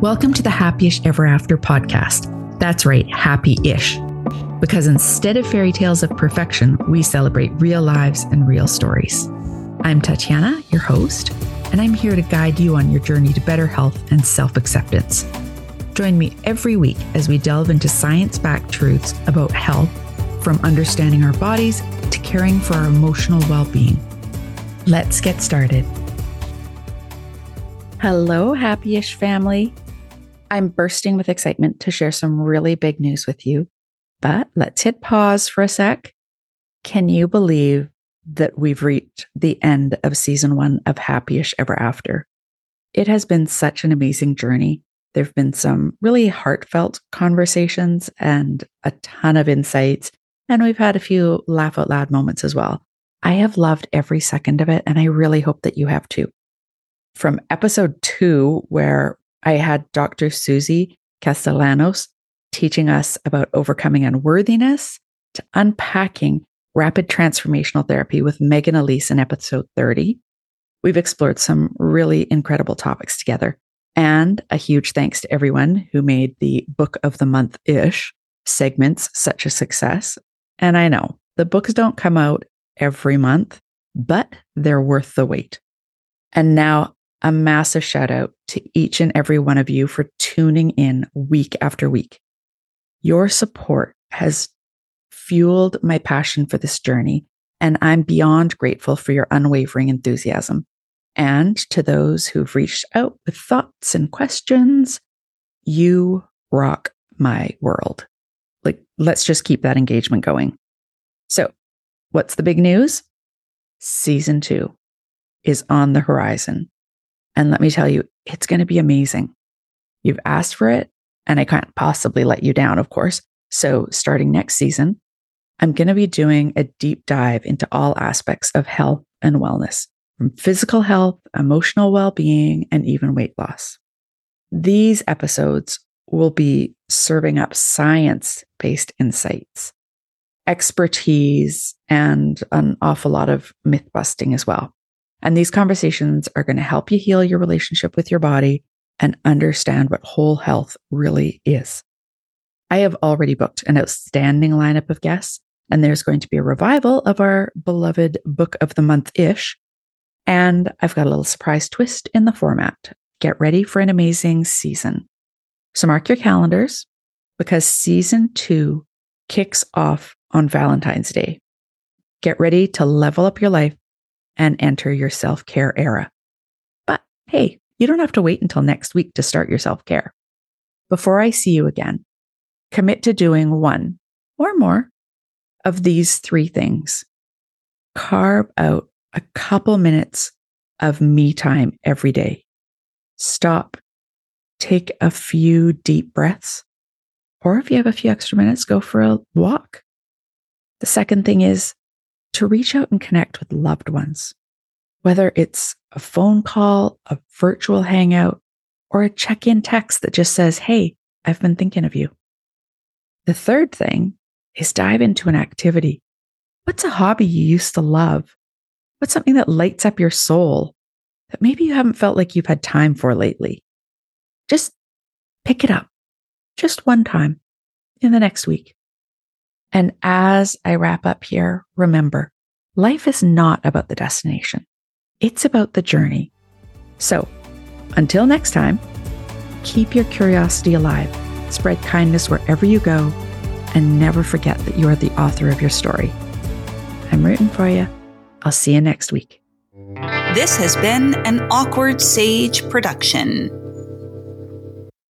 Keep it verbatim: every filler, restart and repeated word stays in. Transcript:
Welcome to the Happiest Ever After podcast. That's right, happy-ish. Because instead of fairy tales of perfection, we celebrate real lives and real stories. I'm Tatiana, your host, and I'm here to guide you on your journey to better health and self-acceptance. Join me every week as we delve into science-backed truths about health, from understanding our bodies to caring for our emotional well-being. Let's get started. Hello, happy-ish family. I'm bursting with excitement to share some really big news with you, but let's hit pause for a sec. Can you believe that we've reached the end of season one of Happy-ish Ever After? It has been such an amazing journey. There have been some really heartfelt conversations and a ton of insights, and we've had a few laugh out loud moments as well. I have loved every second of it, and I really hope that you have too. From episode two, where I had Doctor Susie Castellanos teaching us about overcoming unworthiness, to unpacking rapid transformational therapy with Maegan Aleece in episode thirty. We've explored some really incredible topics together. And a huge thanks to everyone who made the Book of the Month-ish segments such a success. And I know the books don't come out every month, but they're worth the wait. And now a massive shout out to each and every one of you for tuning in week after week. Your support has fueled my passion for this journey, and I'm beyond grateful for your unwavering enthusiasm. And to those who've reached out with thoughts and questions, you rock my world. Like, let's just keep that engagement going. So, what's the big news? Season two is on the horizon. And let me tell you, it's going to be amazing. You've asked for it, and I can't possibly let you down, of course. So, starting next season, I'm going to be doing a deep dive into all aspects of health and wellness, from physical health, emotional well-being, and even weight loss. These episodes will be serving up science-based insights, expertise, and an awful lot of myth-busting as well. And these conversations are going to help you heal your relationship with your body and understand what whole health really is. I have already booked an outstanding lineup of guests, and there's going to be a revival of our beloved Book of the Month-ish. And I've got a little surprise twist in the format. Get ready for an amazing season. So mark your calendars, because season two kicks off on Valentine's Day. Get ready to level up your life and enter your self-care era. But hey, you don't have to wait until next week to start your self-care. Before I see you again, commit to doing one or more of these three things. Carve out a couple minutes of me time every day. Stop, take a few deep breaths, or if you have a few extra minutes, go for a walk. The second thing is to reach out and connect with loved ones, whether it's a phone call, a virtual hangout, or a check-in text that just says, "Hey, I've been thinking of you." The third thing is dive into an activity. What's a hobby you used to love? What's something that lights up your soul that maybe you haven't felt like you've had time for lately? Just pick it up, just one time in the next week. And as I wrap up here, remember, life is not about the destination. It's about the journey. So until next time, keep your curiosity alive, spread kindness wherever you go, and never forget that you are the author of your story. I'm rooting for you. I'll see you next week. This has been an Awkward Sage production.